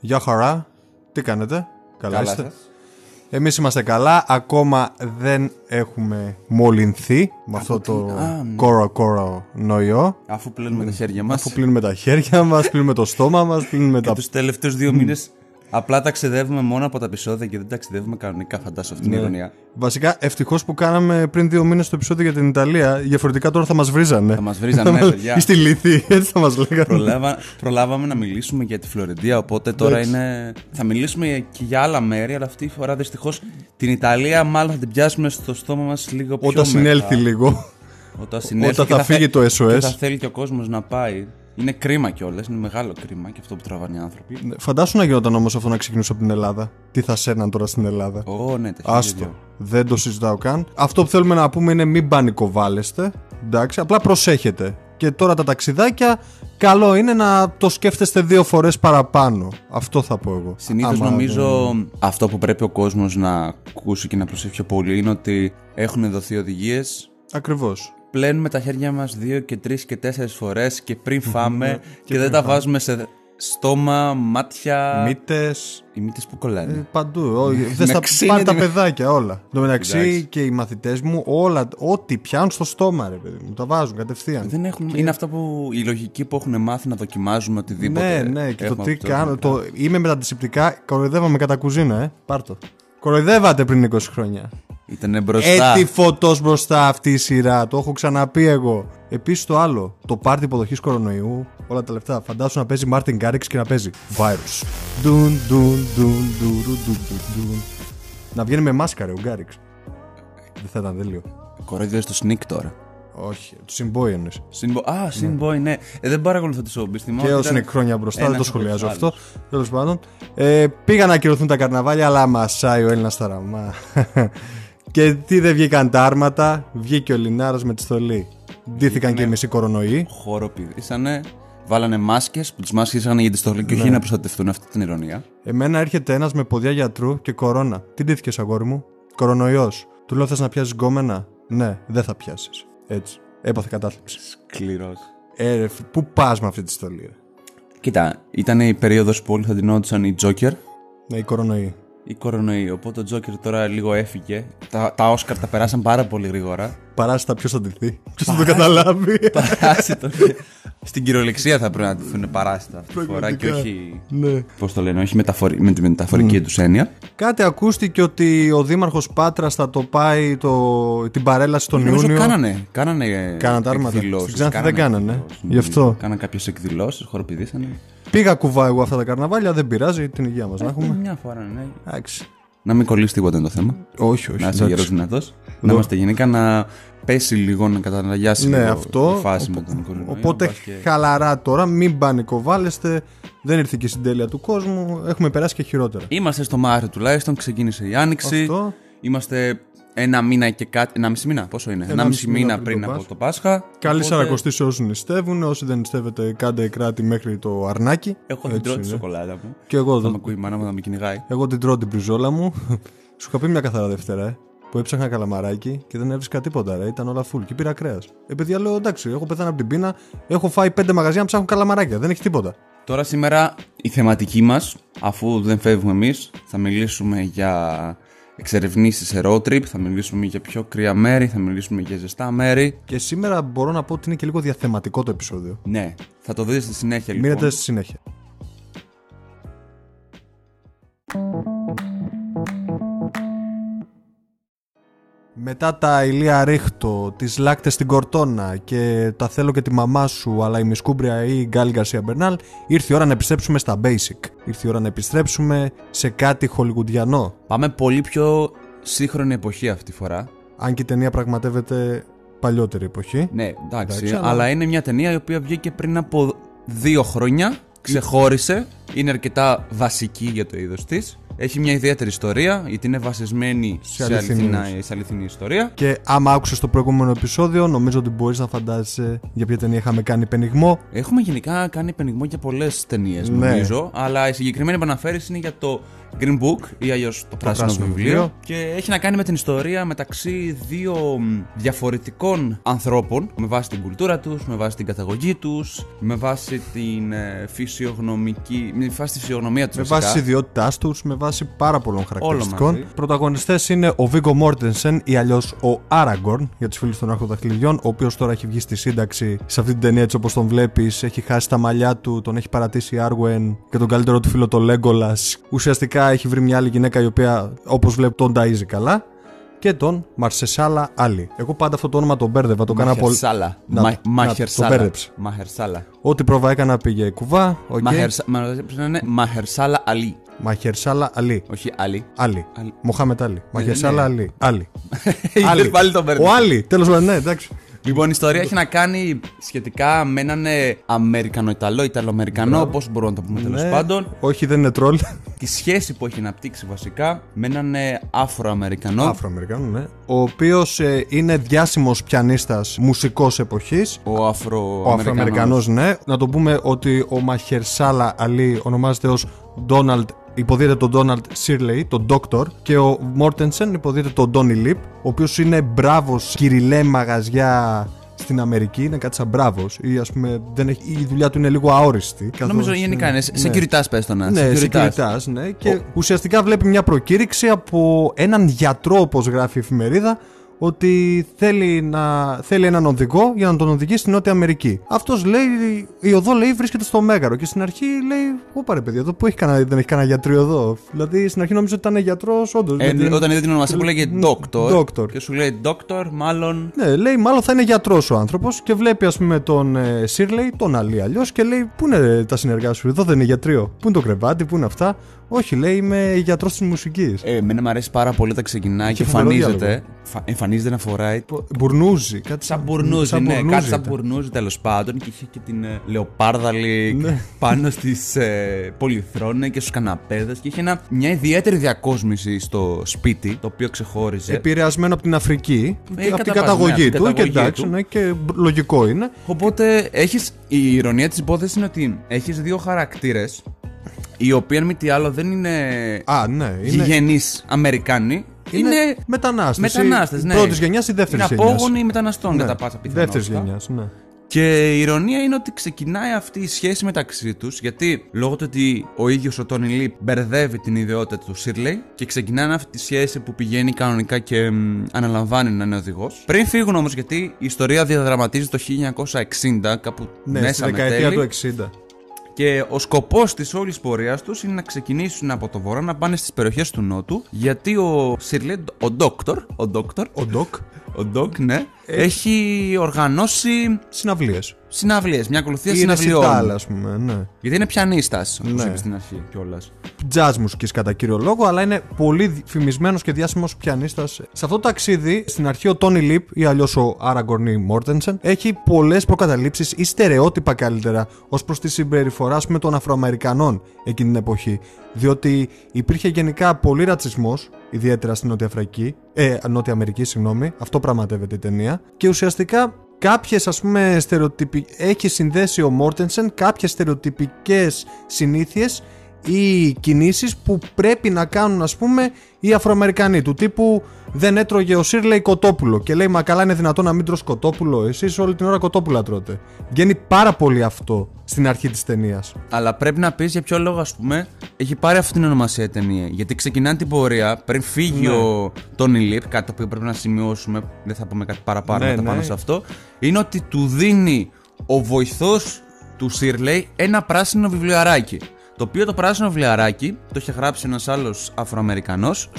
Γεια χαρά, τι κάνετε, καλά είστε? Σας. Εμείς είμαστε καλά, ακόμα δεν έχουμε μολυνθεί με αυτό το κόρο-κόρο νοϊό. Αφού πλύνουμε τα χέρια μας. Πλύνουμε το στόμα μας, πλύνουμε τα... Και τους τελευταίους 2 μήνες απλά ταξιδεύουμε μόνο από τα επεισόδια και δεν ταξιδεύουμε κανονικά, φαντάσου αυτήν την ηρωνία. Βασικά, ευτυχώς που κάναμε πριν 2 μήνες το επεισόδιο για την Ιταλία, διαφορετικά τώρα θα μας βρίζανε. Θα μας βρίζανε, παιδιά. Ή στη Λιθή, έτσι θα μας λέγανε. Προλάβαμε να μιλήσουμε για τη Φλωρεντία, οπότε τώρα είναι. Θα μιλήσουμε και για άλλα μέρη, αλλά αυτή τη φορά δυστυχώς την Ιταλία μάλλον θα την πιάσουμε στο στόμα μας λίγο πιο. Όταν συνέλθει λίγο. Όταν θα φύγει το SOS. Και θα θέλει και ο κόσμος να πάει. Είναι κρίμα κιόλας, είναι μεγάλο κρίμα και αυτό που τραβάνε οι άνθρωποι. Φαντάσου να γινόταν όμως αυτό να ξεκινούσε από την Ελλάδα. Τι θα σέναν τώρα στην Ελλάδα. Ναι, άστο, δεν το συζητάω καν. Αυτό που θέλουμε να πούμε είναι μην πανικοβάλλεστε. Εντάξει, απλά προσέχετε. Και τώρα τα ταξιδάκια, καλό είναι να το σκέφτεστε 2 φορές παραπάνω. Αυτό θα πω εγώ. Συνήθως νομίζω αυτό που πρέπει ο κόσμος να ακούσει και να προσέχει πιο πολύ είναι ότι έχουν δοθεί οδηγίες. Ακριβώς. Πλένουμε τα χέρια μας 2 και 3 και 4 φορές και πριν φάμε και δεν τα βάζουμε σε στόμα, μάτια, μύτες. Οι μύτες που κολλάνε. Παντού. Δεν στα πάνε τα παιδάκια όλα. Εν τω μεταξύ και οι μαθητές μου όλα, ό,τι πιάνουν στο στόμα, ρε παιδί μου, τα βάζουν κατευθείαν. Δεν έχουν, και... Είναι αυτά που η λογική που έχουν μάθει να δοκιμάζουμε οτιδήποτε. Ναι, και το τι κάνω. Είμαι με τα αντισηπτικά, κοροϊδεύαμε κατά κουζίνα, πάρτο. Κοροϊδεύατε πριν 20 χρόνια. Ήτανε μπροστά. Έτσι φωτός μπροστά αυτή η σειρά. Το έχω ξαναπεί εγώ. Επίσης το άλλο, το πάρτι υποδοχής κορονοϊού. Όλα τα λεφτά. Φαντάσου να παίζει Μάρτιν Γκάριξ και να παίζει Virus. Να βγαίνει με μάσκαρε ο Γκάριξ. Δεν θα ήταν τέλειο. Κοροϊδεύεις το Sneak τώρα. Όχι, του Συμπόη εννοείς. Συμπόη, ναι. Δεν παρακολουθώ τη Σόμπη. Και όσο είναι χρόνια μπροστά, δεν το σχολιάζω αυτό. Τέλος πάντων. Πήγαν να ακυρωθούν τα καρναβάλια, αλλά μασάει ο Έλληνας ταραμά. Και τι δεν βγήκαν τα άρματα, βγήκε ο Λινάρας με τη στολή. Ντύθηκαν και οι μισοί κορονοϊοί. Χοροπηδήσανε, βάλανε μάσκες που τις μάσκες είχαν για τη στολή και όχι να προστατευτούν, αυτή την ηρωνία. Εμένα έρχεται ένας με ποδιά γιατρού και κορώνα. Τι ντύθηκες, αγόρι μου? Κορονοϊός. Του λέω, θες να πιάσεις γκόμενα? Ναι, δεν θα πιάσεις. Έτσι. Έπαθε κατάθλιψη. Σκληρός. Πού πας με αυτή τη στολή? Κοίτα, ήταν η περίοδος που όλοι θα ντυνόντουσαν οι Τζόκερ. Ναι, οι κορονοϊοί. Οπότε ο Τζόκερ τώρα λίγο έφυγε. Τα Όσκαρ τα περάσαν πάρα πολύ γρήγορα. Παράσιτα, ποιος θα ντυθεί? Ποιος θα το καταλάβει? Παράσιτα. Στην κυριολεξία θα πρέπει να ντυθούν παράσιτα αυτή τη φορά και όχι. Ναι. Πώς το λένε, όχι με τη μεταφορική τους έννοια. Κάτι ακούστηκε ότι ο δήμαρχος Πάτρας θα το πάει την παρέλαση τον Ιούνιο. Νομίζω κάνανε εκδηλώσεις. Στην Ξάνθη δεν κάνανε. Γι' αυτό. Κάναν κάποιες εκδηλώσεις, χοροπηδήσανε. Πήγα κουβά εγώ αυτά τα καρναβάλια, δεν πειράζει, την υγεία μας να έχουμε. Μια φορά, ναι. Άξι. Να μην κολλήσει τίποτα είναι το θέμα. Όχι. Να είσαι γερός δυνατός. Να είμαστε γυναίκα, να πέσει λίγο, να καταναγιάσει τη φάση με τον κορονοϊό. Οπότε χαλαρά τώρα, μην πανικοβάλλεστε. Δεν ήρθε και η συντέλεια του κόσμου. Έχουμε περάσει και χειρότερα. Είμαστε στο Μάρτιο τουλάχιστον, ξεκίνησε η Άνοιξη. Αυτό. Είμαστε 1 μήνα και κάτι. 1,5 μήνα, πόσο είναι? 1,5 μήνα πριν από το Πάσχα. Καλή σαρακοστή σε όσοι νηστεύουν. Όσοι δεν νηστεύετε, κάντε κράτη μέχρι το αρνάκι. Εγώ την τρώω τη σοκολάτα μου. Και εγώ δεν. Ακούει η μάνα μου να με κυνηγάει. Εγώ την τρώω την πριζόλα μου. Σου είχα πει μια καθαρά Δευτέρα, που έψαχνα καλαμαράκι και δεν έβρισκα τίποτα, ήταν όλα full. Και πήρα κρέας. Επειδή λέω, εντάξει, έχω πεθάνει από την πείνα, έχω φάει 5 μαγαζιά να ψάχνουν καλαμαράκια. Δεν έχει τίποτα. Τώρα σήμερα η θεματική μας, αφού δεν φεύγουμε εμείς, θα μιλήσουμε για εξερευνήσεις σε road trip, θα μιλήσουμε για πιο κρύα μέρη, θα μιλήσουμε για ζεστά μέρη. Και σήμερα μπορώ να πω ότι είναι και λίγο διαθεματικό το επεισόδιο. Ναι, θα το δείτε στη συνέχεια λοιπόν. Μείνετε στη συνέχεια. Μετά τα ηλία ρίχτο, τις λάκτες στην κορτόνα και τα θέλω και τη μαμά σου, αλλά η Μισκούμπρια ή η Γκάλι Γκαρσία Μπερνάλ, ήρθε η ώρα να επιστρέψουμε στα basic. Ήρθε η ώρα να επιστρέψουμε σε κάτι χολιγουντιανό. Πάμε πολύ πιο σύγχρονη εποχή αυτή τη φορά. Αν και η ταινία πραγματεύεται παλιότερη εποχή. Ναι, εντάξει, αλλά είναι μια ταινία η οποία βγήκε πριν από 2 χρόνια, ξεχώρισε, είναι αρκετά βασική για το είδος της. Έχει μια ιδιαίτερη ιστορία, γιατί είναι βασισμένη σε αληθινή ιστορία. Και άμα άκουσες το προηγούμενο επεισόδιο, νομίζω ότι μπορείς να φαντάζεσαι για ποια ταινία είχαμε κάνει πενιγμό. Έχουμε γενικά κάνει πενιγμό για πολλές ταινίες, νομίζω. Αλλά η συγκεκριμένη επαναφέρηση είναι για το Green Book ή αλλιώς το πράσινο βιβλίο. Και έχει να κάνει με την ιστορία μεταξύ δύο διαφορετικών ανθρώπων, με βάση την κουλτούρα τους, με βάση την καταγωγή τους, με βάση την φυσιογνωμική, με βάση τη φυσιογνωμία τους, με βάση τις ιδιότητάς τους, με βάση πάρα πολλών χαρακτηριστικών. Πρωταγωνιστές είναι ο Viggo Mortensen ή αλλιώς ο Aragorn για τους φίλους των Αρχοδαχτυλιδιών, ο οποίος τώρα έχει βγει στη σύνταξη. Σε αυτή την ταινία, έτσι όπως τον βλέπεις, έχει χάσει τα μαλλιά του, τον έχει παρατήσει η Arwen και τον καλύτερο του φίλο το Legolas. Ουσιαστικά έχει βρει μια άλλη γυναίκα η οποία, όπως βλέπει, τον ταΐζει καλά. Και τον Mahershala Ali. Εγώ πάντα αυτό το όνομα τον μπέρδευα. Το κάνα πολύ. Mahershala. Ό,τι πρόβα έκανα πήγε κουβά. Mahershala Ali. Mahershala Ali. Όχι Ali. Μοχάμετ Ali. Mahershala Ali. Ο Ali. Τέλος πάντων, ναι, εντάξει. Λοιπόν, η ιστορία έχει να κάνει σχετικά με έναν Αμερικανοϊταλό, Ιταλοαμερικανό, πώς μπορούμε να το πούμε τέλος πάντων. Όχι, δεν είναι τρόλ. Τη σχέση που έχει αναπτύξει βασικά με έναν Αφροαμερικανό. Αφροαμερικανό, ναι. Ο οποίος είναι διάσημος πιανίστας μουσικός εποχής. Ο Αφροαμερικανός, ναι. Να το πούμε ότι ο Mahershala Ali ονομάζεται ως Donald. Υποδείται τον Donald Shirley, τον Doctor, και ο Mortensen υποδείται τον Donny Lip, ο οποίος είναι μπράβος κυριλέ μαγαζιά στην Αμερική, είναι κάτι σαν μπράβος, ή ας πούμε δεν έχει, η δουλειά του είναι λίγο αόριστη. Νομίζω γενικά είναι securitas, πες το να. Ναι, securitas, ναι, και ουσιαστικά βλέπει μια προκήρυξη από έναν γιατρό, όπως γράφει η εφημερίδα, ότι θέλει έναν οδηγό για να τον οδηγεί στην Νότια Αμερική. Αυτός λέει, η οδό λέει βρίσκεται στο Μέγαρο. Και στην αρχή λέει, όπαρε παιδιά, εδώ που έχει δεν έχει κανένα γιατρό εδώ. Δηλαδή στην αρχή νόμιζε ότι ήταν γιατρός, όντως. Όταν είδε την ονομασία που λέγε Doctor. Και σου λέει Doctor, μάλλον. Ναι, λέει, μάλλον θα είναι γιατρός ο άνθρωπος. Και βλέπει, ας πούμε, τον Shirley, τον Αλή αλλιώς, και λέει, πού είναι τα συνεργά σου, εδώ δεν είναι γιατρείο. Πού είναι το κρεβάτι, πού είναι αυτά. Όχι, λέει, είμαι γιατρός της μουσικής. Εμένα μου αρέσει πάρα πολύ όταν ξεκινάει και εμφανίζεται. Εμφανίζεται να φοράει. Μπουρνούζι, κάτι σαν μπουρνούζι. Ναι, κάτι σαν μπουρνούζι τέλος πάντων. Και είχε και την λεοπάρδαλη πάνω στις πολυθρόνες και στους καναπέδες. Και είχε μια ιδιαίτερη διακόσμηση στο σπίτι, το οποίο ξεχώριζε. Επηρεασμένο από την Αφρική, από την καταγωγή του. Και εντάξει, και λογικό είναι. Οπότε η ειρωνία της υπόθεσης είναι ότι έχει δύο χαρακτήρες, οι οποίοι μη τι άλλο δεν είναι γηγενείς Αμερικάνοι. Είναι μετανάστες, ναι. Πρώτης γενιάς ή δεύτερης γενιάς. Είναι απόγονοι μεταναστών, κατά πάσα πιθανότητα. Δεύτερης γενιάς, ναι. Και η ειρωνία είναι ότι ξεκινάει αυτή η σχέση μεταξύ τους, γιατί λόγω του ότι ο ίδιος ο Τόνι Λιπ μπερδεύει την ιδιότητα του Shirley και ξεκινάει αυτή τη σχέση που πηγαίνει κανονικά και αναλαμβάνει να είναι οδηγός. Πριν φύγουν όμως, γιατί η ιστορία διαδραματίζει το 1960, κάπου μέσα στη δεκαετία του 60. Και ο σκοπός της όλης πορείας τους είναι να ξεκινήσουν από το βορρά να πάνε στις περιοχές του νότου, γιατί ο Shirley, ο Doc, ναι, έχει οργανώσει συναυλίες, μια ακολουθία συναυλιών. Σιτάλ, ας πούμε, ναι. Γιατί είναι πιανίστας, όπως είπε στην αρχή κιόλας. Jazz μουσικής κατά κύριο λόγο, αλλά είναι πολύ φημισμένος και διάσημος πιανίστας. Σε αυτό το ταξίδι, στην αρχή ο Τόνι Λιπ ή αλλιώς ο Aragorn Mortensen έχει πολλές προκαταλήψεις ή στερεότυπα καλύτερα ως προς τη συμπεριφορά με των Αφροαμερικανών εκείνη την εποχή. Διότι υπήρχε γενικά πολύ ρατσισμός, ιδιαίτερα στην Νότια Αμερική, συγγνώμη. Αυτό πραγματεύεται η ταινία. Και ουσιαστικά κάποιες, ας πούμε, έχει συνδέσει ο Μόρτενσεν κάποιες στερεοτυπικές συνήθειες ή κινήσεις που πρέπει να κάνουν, ας πούμε, οι Αφροαμερικανοί. Του τύπου δεν έτρωγε ο Shirley κοτόπουλο. Και λέει, μα καλά, είναι δυνατόν να μην τρως κοτόπουλο? Εσείς όλη την ώρα κοτόπουλα τρώτε. Βγαίνει πάρα πολύ αυτό στην αρχή της ταινίας. Αλλά πρέπει να πεις για ποιο λόγο, ας πούμε, έχει πάρει αυτή την ονομασία η ταινία. Γιατί ξεκινάει την πορεία πριν φύγει ο Tony Lip. Κάτι το οποίο πρέπει να σημειώσουμε, δεν θα πούμε κάτι παραπάνω πάνω σε αυτό. Είναι ότι του δίνει ο βοηθός του Shirley ένα πράσινο βιβλιαράκι. Το οποίο το πράσινο βιβλιαράκι το είχε γράψει ένας άλλος Αφροαμερικανός,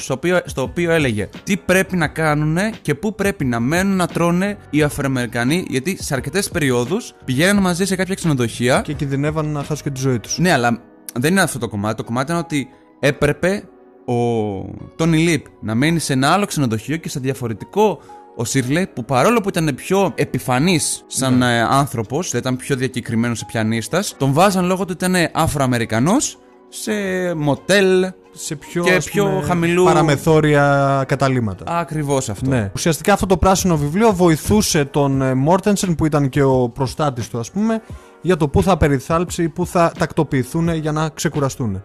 στο οποίο έλεγε τι πρέπει να κάνουν και πού πρέπει να μένουν να τρώνε οι Αφροαμερικανοί, γιατί σε αρκετές περιόδους πηγαίναν μαζί σε κάποια ξενοδοχεία και κινδυνεύαν να χάσουν και τη ζωή τους. Ναι, αλλά δεν είναι αυτό το κομμάτι. Το κομμάτι είναι ότι έπρεπε ο Τόνι Λιπ να μένει σε ένα άλλο ξενοδοχείο και σε διαφορετικό. Ο Shirley, που παρόλο που ήταν πιο επιφανής σαν άνθρωπος, ήταν πιο διακεκριμένος πιανίστας, τον βάζαν λόγω του ότι ήταν Αφροαμερικανός σε μοτέλ, σε πιο, και πιο χαμηλού παραμεθόρια καταλήμματα. Ακριβώς αυτό. Ναι. Ουσιαστικά αυτό το πράσινο βιβλίο βοηθούσε τον Μόρτενσεν, που ήταν και ο προστάτης του, ας πούμε, για το πού θα περιθάλψει, πού θα τακτοποιηθούν για να ξεκουραστούν.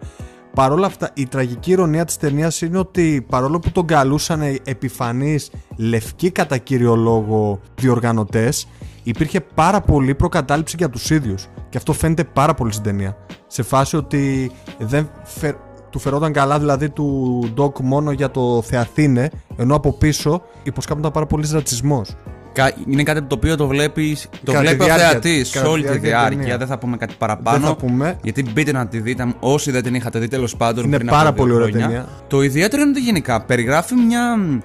Παρ' όλα αυτά, η τραγική ηρωνία της ταινίας είναι ότι παρόλο που τον καλούσαν επιφανείς λευκοί κατά κύριο λόγο διοργανωτές, υπήρχε πάρα πολύ προκατάληψη για τους ίδιους. Και αυτό φαίνεται πάρα πολύ στην ταινία. Σε φάση ότι δεν του φερόταν καλά, δηλαδή, του Ντοκ μόνο για το Θεαθήνε, ενώ από πίσω υποσκάπτονταν πάρα πολύ ρατσισμός. Είναι κάτι το οποίο το βλέπεις, το βλέπει ο θεατής σε όλη τη διάρκεια. Δεν θα πούμε κάτι παραπάνω. Γιατί μπείτε να τη δείτε, όσοι δεν την είχατε δει, τέλος πάντων. Είναι πάρα πολύ ωραία ταινία. Το ιδιαίτερο είναι ότι γενικά περιγράφει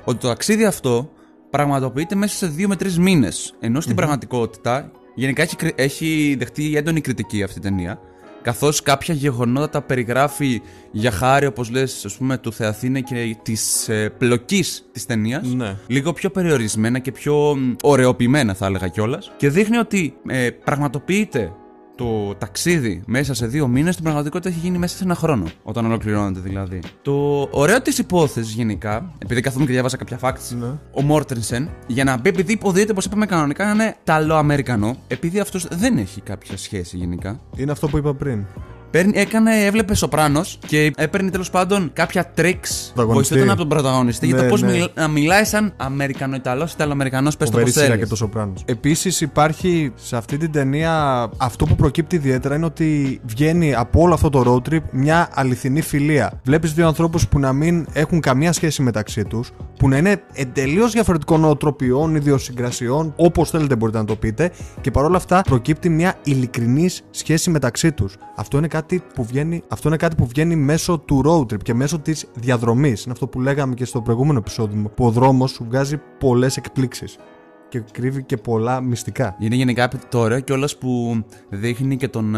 ότι το ταξίδι αυτό πραγματοποιείται μέσα σε 2 με 3 μήνες. Ενώ στην πραγματικότητα, γενικά έχει δεχτεί έντονη κριτική αυτή η ταινία. Καθώς κάποια γεγονότα τα περιγράφει για χάρη, όπως λες, ας πούμε, του Θεαθήνε και της πλοκής της ταινίας. Ναι. Λίγο πιο περιορισμένα και πιο ωραιοποιημένα, θα έλεγα κιόλας. Και δείχνει ότι πραγματοποιείται το ταξίδι μέσα σε 2 μήνες. Στην πραγματικότητα έχει γίνει μέσα σε 1 χρόνο, όταν ολοκληρώνεται δηλαδή. Το ωραίο της υπόθεσης γενικά, επειδή καθόμουν και διάβασα κάποια facts, ναι. Ο Μόρτενσεν, για να μπει, επειδή υποδείται, όπως είπαμε κανονικά, είναι Ιταλοαμερικανό, επειδή αυτός δεν έχει κάποια σχέση γενικά. Είναι αυτό που είπα πριν. Έβλεπε Σοπράνος και έπαιρνε τέλος πάντων κάποια τρικς. Βοηθούνταν από τον πρωταγωνιστή, ναι, για το πώς να μιλάει σαν Αμερικανοϊταλός, Ιταλοαμερικανός, πες το πώς θέλεις. Και το Σοπράνος. Επίσης υπάρχει σε αυτή την ταινία, αυτό που προκύπτει ιδιαίτερα είναι ότι βγαίνει από όλο αυτό το road trip μια αληθινή φιλία. Βλέπεις 2 ανθρώπους που να μην έχουν καμία σχέση μεταξύ τους, που να είναι εντελώς διαφορετικών νοοτροπιών, ιδιοσυγκρασιών, όπως θέλετε μπορείτε να το πείτε, και παρόλα αυτά προκύπτει μια ειλικρινής σχέση μεταξύ τους. Αυτό είναι κάτι που βγαίνει μέσω του road trip και μέσω της διαδρομής. Είναι αυτό που λέγαμε και στο προηγούμενο επεισόδιο, που ο δρόμος σου βγάζει πολλές εκπλήξεις και κρύβει και πολλά μυστικά. Είναι γενικά το ωραίο κιόλας που δείχνει και τον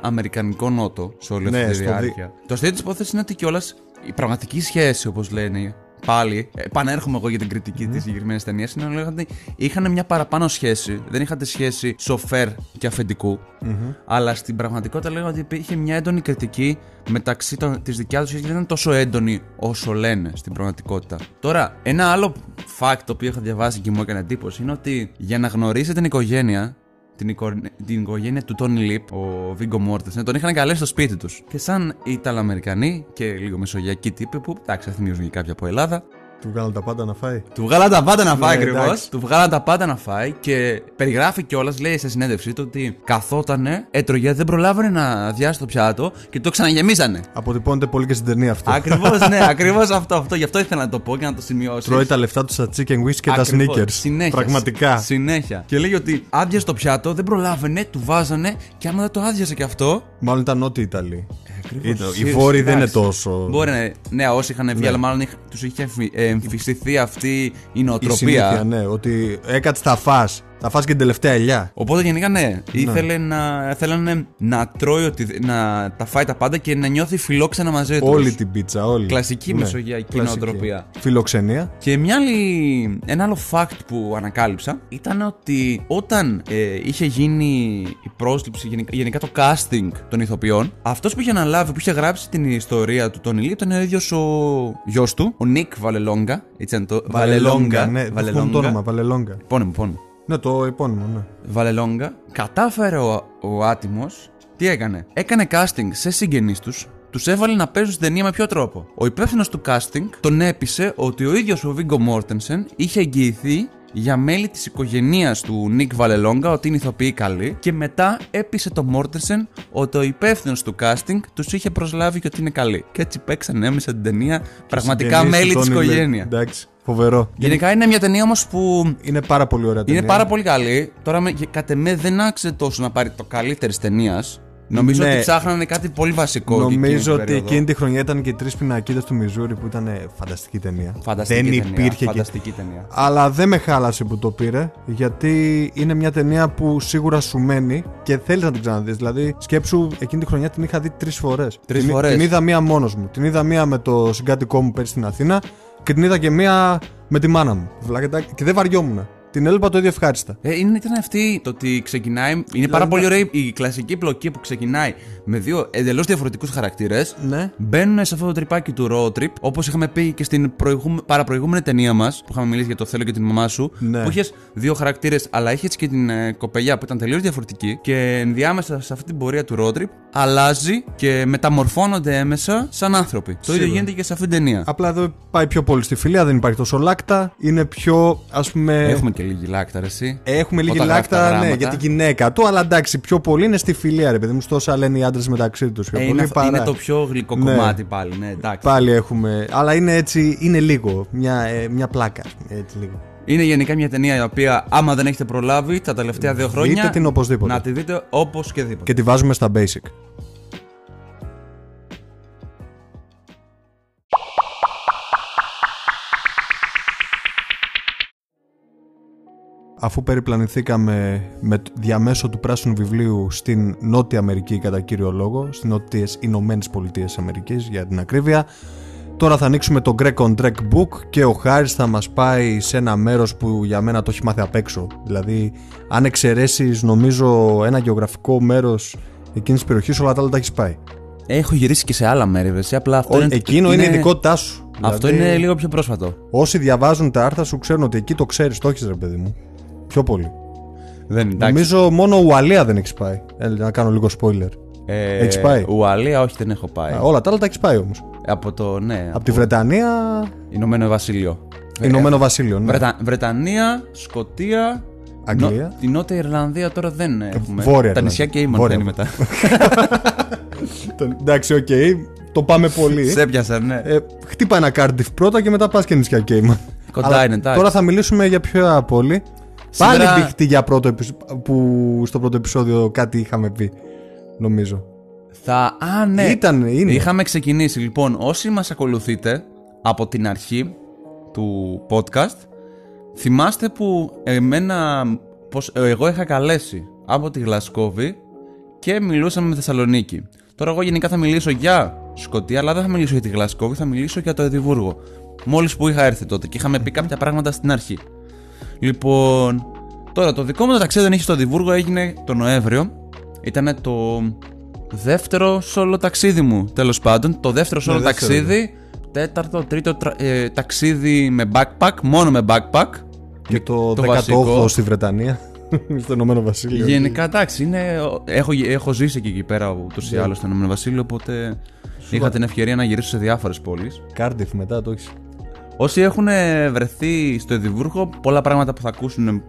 αμερικανικό νότο σε όλη αυτή τη διάρκεια. Το αστείο της υπόθεσης είναι ότι κιόλας η πραγματική σχέση, όπως λένε, πάλι, επανέρχομαι εγώ για την κριτική της συγκεκριμένης ταινίας, είναι ότι είχαν μια παραπάνω σχέση. Δεν είχαν τη σχέση σοφέρ και αφεντικού, αλλά στην πραγματικότητα λέγανε ότι υπήρχε μια έντονη κριτική μεταξύ της δικιάς τους, γιατί δεν ήταν τόσο έντονη όσο λένε στην πραγματικότητα. Τώρα, ένα άλλο fact το οποίο είχα διαβάσει και μου έκανε εντύπωση είναι ότι για να γνωρίσετε την οικογένεια. Την οικογένεια του Τόνι Λιπ, ο Βίγκο Μόρτενσεν, τον είχαν καλέσει στο σπίτι τους. Και σαν Ιταλοαμερικανοί και λίγο μεσογειακοί τύποι, που εντάξει, θυμίζουν και κάποια από Ελλάδα. Του βγάλαν τα πάντα να φάει. Του βγάλαν τα πάντα να φάει, ακριβώς. Του βγάλαν τα πάντα να φάει και περιγράφει κιόλας, λέει σε συνέντευξή του, ότι καθότανε, έτρωγε, δεν προλάβαινε να αδειάσει το πιάτο και το ξαναγεμίζανε. Αποτυπώνεται πολύ και στην ταινία αυτό. Ακριβώς, ναι, ακριβώς αυτό. Γι' αυτό ήθελα να το πω και να το σημειώσω. Τρώει τα λεφτά του στα chicken wings και τα sneakers. Συνέχεια. Πραγματικά. Συνέχεια. Και λέει ότι άδειασε το πιάτο, δεν προλάβαινε, του βάζανε, και άμα δεν το άδειασε κι αυτό. Μάλλον ήταν νότιοι Ιταλοί. Οι βόρειοι δεν είναι τόσο. Μπορεί να είναι. Ναι, όσοι είχαν βγει, αλλά μάλλον τους είχε εμφυσιστεί αυτή η νοοτροπία. Η συνήθεια, ναι, ότι έκατσε τα φας. Θα φας και την τελευταία ελιά. Οπότε γενικά, ναι, ήθελε να τρώει, να τα φάει τα πάντα και να νιώθει φιλόξενα μαζί του. Όλη την πίτσα, όλη. Κλασική μεσογειακή νοοτροπία. Φιλοξενία. Και ένα άλλο fact που ανακάλυψα ήταν ότι όταν είχε γίνει η πρόσληψη, γενικά το casting των ηθοποιών, αυτός που είχε γράψει την ιστορία του Τόνι Λιπ ήταν ο ίδιος ο γιος του, ο Νίκ Βαλελόγκα. Έτσι το. Βαλελόγκα. Ναι, το όνομα, Βαλελόγκα. Πόνιμο. Ναι, το επώνυμο, ναι. Βαλελόγκα. Κατάφερε ο άτιμος. Τι έκανε? Έκανε casting σε συγγενείς τους. Τους έβαλε να παίζουν στην ταινία με ποιο τρόπο. Ο υπεύθυνος του casting τον έπεισε ότι ο ίδιος ο Βίγκο Μόρτενσεν είχε εγγυηθεί για μέλη της οικογένειας του Νίκ Βαλελόγκα ότι είναι ηθοποιοί καλοί, και μετά έπεισε το Μόρτενσεν ότι ο υπεύθυνος του casting τους είχε προσλάβει και ότι είναι καλοί. Και έτσι παίξανε έμεσα την ταινία πραγματικά μέλη της οικογένειας. Εντάξει. Φοβερό. Γενικά είναι μια ταινία όμως που. Είναι πάρα πολύ ωραία ταινία. Είναι πάρα πολύ καλή. Τώρα κατ' εμέ δεν άξιζε τόσο να πάρει το καλύτερη ταινία. Νομίζω ότι ψάχνανε κάτι πολύ βασικό. Νομίζω ότι εκείνη τη χρονιά ήταν και οι 3 πινακίδες του Μιζούρι, που ήταν φανταστική ταινία. Φανταστική ταινία. Αλλά δεν με χάλασε που το πήρε, γιατί είναι μια ταινία που σίγουρα σου μένει και θέλεις να την ξαναδείς. Δηλαδή, σκέψου, εκείνη τη χρονιά την είχα δει 3 φορές. Την είδα μία μόνος μου. Την είδα μία με το συγκάτοικό μου πέρσι στην Αθήνα. Και την είδα και μία με τη μάνα μου. Και δεν βαριόμουν. την έλπα το ίδιο ευχάριστα. Ήταν αυτή το ότι ξεκινάει. Είναι δηλαδή, πάρα πολύ ωραία η κλασική πλοκή που ξεκινάει με δύο εντελώς διαφορετικούς χαρακτήρες. Ναι. Μπαίνουν σε αυτό το τρυπάκι του road trip, όπως είχαμε πει και στην παραπροηγούμενη ταινία μας που είχαμε μιλήσει για το Θέλω και την μαμά σου. Ναι. Που είχες δύο χαρακτήρες, αλλά είχες και την κοπελιά που ήταν τελείως διαφορετική. Και ενδιάμεσα σε αυτή την πορεία του road trip αλλάζει και μεταμορφώνονται έμεσα σαν άνθρωποι. Σίγουρα. Το ίδιο γίνεται και σε αυτή την ταινία. Απλά εδώ πάει πιο πολύ στη φιλία, δεν υπάρχει τόσο λάκτα. Είναι πιο, ας πούμε. Έχουμε και λίγη λάκτα, εσύ. Έχουμε λίγη λάκτα, ναι, για την γυναίκα του, αλλά εντάξει, πιο πολύ είναι στη φιλία, ρε παιδί μου. Τόσα λένε οι άντρες μεταξύ τους. Είναι το πιο γλυκό κομμάτι, ναι. Πάλι, ναι, εντάξει. Πάλι έχουμε. Αλλά είναι έτσι, είναι λίγο. Μια πλάκα, έτσι λίγο. Είναι γενικά μια ταινία η οποία, άμα δεν έχετε προλάβει τα τελευταία 2 χρόνια. Δείτε την οπωσδήποτε. Να τη δείτε οπωσδήποτε. Και τη βάζουμε στα basic. Αφού περιπλανηθήκαμε με διαμέσου του πράσινου βιβλίου στην Νότια Αμερική κατά κύριο λόγο, στις Νότιες Ηνωμένες Πολιτείες Αμερικής για την ακρίβεια, τώρα θα ανοίξουμε το Greg on Trek Book και ο Χάρης θα μας πάει σε ένα μέρος που για μένα το έχει μάθει απ' έξω. Δηλαδή, αν εξαιρέσεις νομίζω ένα γεωγραφικό μέρος εκείνης της περιοχής, όλα τα άλλα τα έχεις πάει. Έχω γυρίσει και σε άλλα μέρη, βέβαια. Απλά αυτό είναι. Εκείνο είναι ειδικότητά σου. Αυτό δηλαδή, είναι λίγο πιο πρόσφατο. Όσοι διαβάζουν τα άρθρα σου ξέρουν ότι εκεί το ξέρεις, το έχεις, ρε παιδί μου. Πιο πολύ. Νομίζω μόνο Ουαλία δεν έχει πάει. Να κάνω λίγο spoiler. Έχει πάει. Ουαλία, όχι, δεν έχω πάει. Όλα τα άλλα τα έχει πάει όμως. Από τη Βρετανία. Ηνωμένο Βασίλειο. Ηνωμένο Βασίλειο, ναι. Βρετανία, Σκωτία. Αγγλία. Την Νότια Ιρλανδία τώρα δεν έχουμε. Βόρεια. Τα νησιά και η Μαντένη μετά. Εντάξει, οκ. Το πάμε πολύ. Σε πιάσα, ναι. Χτύπα ένα Κάρντιφ πρώτα και μετά πα και νησιά Κέιμαν. Κοντά είναι, εντάξει. Τώρα θα μιλήσουμε για ποια πόλη. Σήμερα... Πάλι μπήκτη για πρώτο που στο πρώτο επεισόδιο κάτι είχαμε πει, νομίζω. Ναι. Είναι. Είχαμε ξεκινήσει. Λοιπόν, όσοι μας ακολουθείτε από την αρχή του podcast, θυμάστε που εγώ είχα καλέσει από τη Γλασκόβη και μιλούσαμε με Θεσσαλονίκη. Τώρα εγώ γενικά θα μιλήσω για Σκωτία, αλλά δεν θα μιλήσω για τη Γλασκόβη, θα μιλήσω για το Εδιμβούργο. Μόλις που είχα έρθει τότε και είχαμε πει κάποια πράγματα στην αρχή. Λοιπόν, τώρα το δικό μου το ταξίδι δεν είχε στο Εδιμβούργο, έγινε το Νοέμβριο. Ήταν το δεύτερο solo ταξίδι μου, τέλος πάντων. Το δεύτερο solo ταξίδι, τρίτο ταξίδι με backpack, μόνο με backpack. Και το 18ο στη Βρετανία, στο Ηνωμένο Βασίλειο. Γενικά, εντάξει, έχω ζήσει και εκεί πέρα ούτως ή άλλως στο Ηνωμένο Βασίλειο, οπότε είχα την ευκαιρία να γυρίσω σε διάφορες πόλεις. Κάρντιφ μετά το έχεις. Όσοι έχουν βρεθεί στο Εδιμβούργο, πολλά πράγματα που θα ακούσουν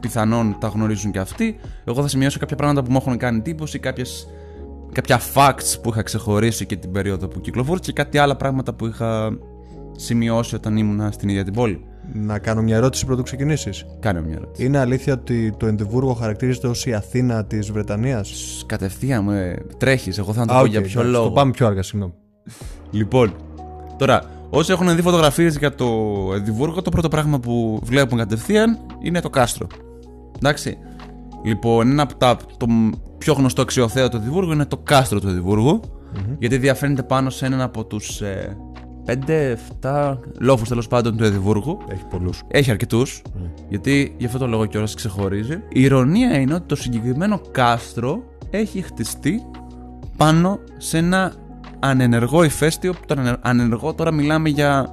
πιθανόν τα γνωρίζουν και αυτοί. Εγώ θα σημειώσω κάποια πράγματα που μου έχουν κάνει εντύπωση, κάποια facts που είχα ξεχωρίσει και την περίοδο που κυκλοφόρησε και κάτι άλλα πράγματα που είχα σημειώσει όταν ήμουν στην ίδια την πόλη. Να κάνω μια ερώτηση πριν το ξεκινήσεις. Κάνε μια ερώτηση. Είναι αλήθεια ότι το Εδιμβούργο χαρακτηρίζεται ως η Αθήνα της Βρετανίας? Κατευθείαν τρέχεις. Εγώ θα το πω για ποιο λόγο. Το πάμε πιο αργά, συγγνώμη. Λοιπόν, τώρα. Όσοι έχουν δει φωτογραφίες για το Εδιμβούργο, το πρώτο πράγμα που βλέπουν κατευθείαν είναι το κάστρο. Εντάξει. Λοιπόν, ένα από το πιο γνωστό αξιοθέατο του Εδιμβούργου είναι το κάστρο του Εδιμβούργου. Mm-hmm. Γιατί διαφαίνεται πάνω σε έναν από τους 5-7 λόφους τέλος πάντων του Εδιμβούργου. Έχει πολλούς. Έχει αρκετούς. Mm. Γιατί γι' αυτό το λόγο κιόλας ξεχωρίζει. Η ειρωνία είναι ότι το συγκεκριμένο κάστρο έχει χτιστεί πάνω σε ένα ανενεργό ηφαίστειο, που το ανενεργό τώρα μιλάμε για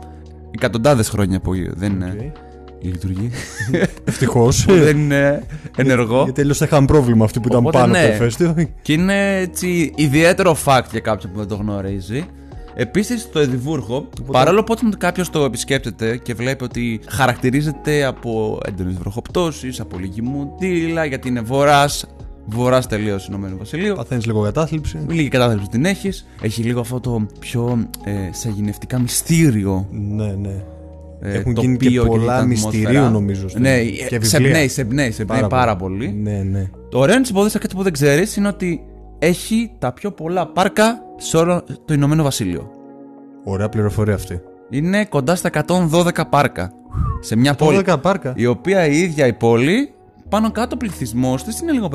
εκατοντάδες χρόνια που δεν είναι η λειτουργή. Ευτυχώς. Δεν είναι ενεργό. Γιατί αλλιώς θα είχαν πρόβλημα αυτοί που ήταν πάνω από το ηφαίστειο. Και είναι έτσι ιδιαίτερο fact για κάποιον που δεν το γνωρίζει. Επίσης το Εδιμβούργο, παρόλο που όταν κάποιος το επισκέπτεται και βλέπει ότι χαρακτηρίζεται από έντονες βροχοπτώσεις, από λίγη μοντίλα, γιατί είναι βορράς τελείως Ηνωμένου Βασιλείου. Παθαίνεις λίγο κατάθλιψη. Λίγη κατάθλιψη την έχεις. Έχει λίγο αυτό το πιο σαγηνευτικά μυστήριο. Ναι. Έχουν γίνει και πολλά μυστηρίου νομίζω. Ναι, και σε εμπνέει πάρα πολύ. Ναι. Το ωραίο είναι της υποδέσης, κάτι που δεν ξέρεις, είναι ότι έχει τα πιο πολλά πάρκα σε όλο το Ηνωμένο Βασίλειο. Ωραία πληροφορία αυτή. Είναι κοντά στα 112 πάρκα. Σε μια πόλη. Πάρκα. Η οποία η ίδια η πόλη. Πάνω κάτω ο πληθυσμός της είναι λίγο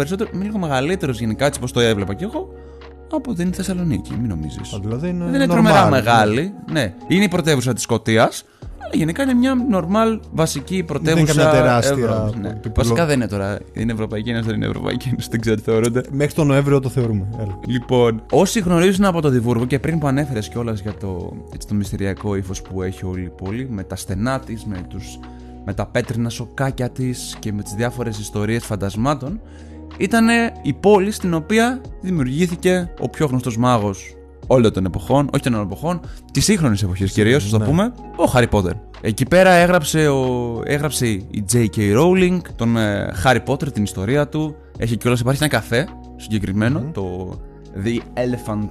μεγαλύτερος γενικά, έτσι όπως το έβλεπα κι εγώ, από την Θεσσαλονίκη, μην νομίζεις. Δηλαδή δεν είναι τρομερά μεγάλη. Ναι. Είναι η πρωτεύουσα της Σκωτίας, Γενικά είναι μια νορμάλ βασική πρωτεύουσα. Δεν είναι τεράστια. Ναι. Βασικά δεν είναι τώρα. Είναι Ευρωπαϊκή Ένωση, δεν είναι Ευρωπαϊκή Ένωση. Δεν ξέρω τι θεωρούνται. Μέχρι τον Νοέμβριο το θεωρούμε. Έλα. Λοιπόν, όσοι γνωρίζουν από το Διβούργο και πριν που ανέφερε κιόλα για το μυστηριακό ύφος που έχει όλη η πόλη, με τα στενά τη, με τα πέτρινα σοκάκια τη και με τις διάφορες ιστορίες φαντασμάτων, ήταν η πόλη στην οποία δημιουργήθηκε ο πιο γνωστός μάγος όλων των εποχών, όχι των εποχών, της σύγχρονης εποχής κυρίως, ας το πούμε, ο Harry Potter. Εκεί πέρα έγραψε η J.K. Rowling τον Harry Potter, την ιστορία του. Έχει κιόλας, υπάρχει ένα καφέ συγκεκριμένο, το The Elephant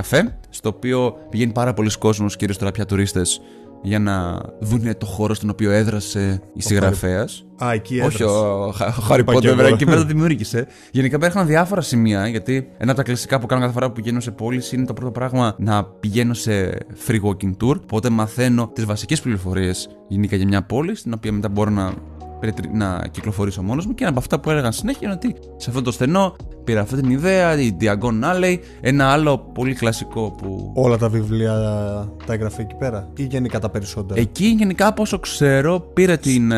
Cafe, στο οποίο πηγαίνει πάρα πολλοί κόσμος, κυρίως τώρα πια τουρίστες, για να δουν το χώρο στον οποίο έδρασε η συγγραφέας. Α, εκεί έδρασε. Όχι, ο Χάρι Πότερ, εκεί πέρα το δημιούργησε. Γενικά πέρασαν διάφορα σημεία, γιατί ένα από τα κλασικά που κάνω κάθε φορά που πηγαίνω σε πόλεις είναι το πρώτο πράγμα να πηγαίνω σε free walking tour. Οπότε μαθαίνω τις βασικές πληροφορίες γενικά για μια πόλη, στην οποία μετά μπορώ να κυκλοφορήσω μόνος μου. Και ένα από αυτά που έλεγαν συνέχεια είναι ότι σε αυτό το στενό πήρα αυτή την ιδέα, η Diagon Alley. Ένα άλλο πολύ κλασικό που. Όλα τα βιβλία τα έγραφε εκεί πέρα, ή γενικά τα περισσότερα. Εκεί γενικά, από όσο ξέρω, πήρε την.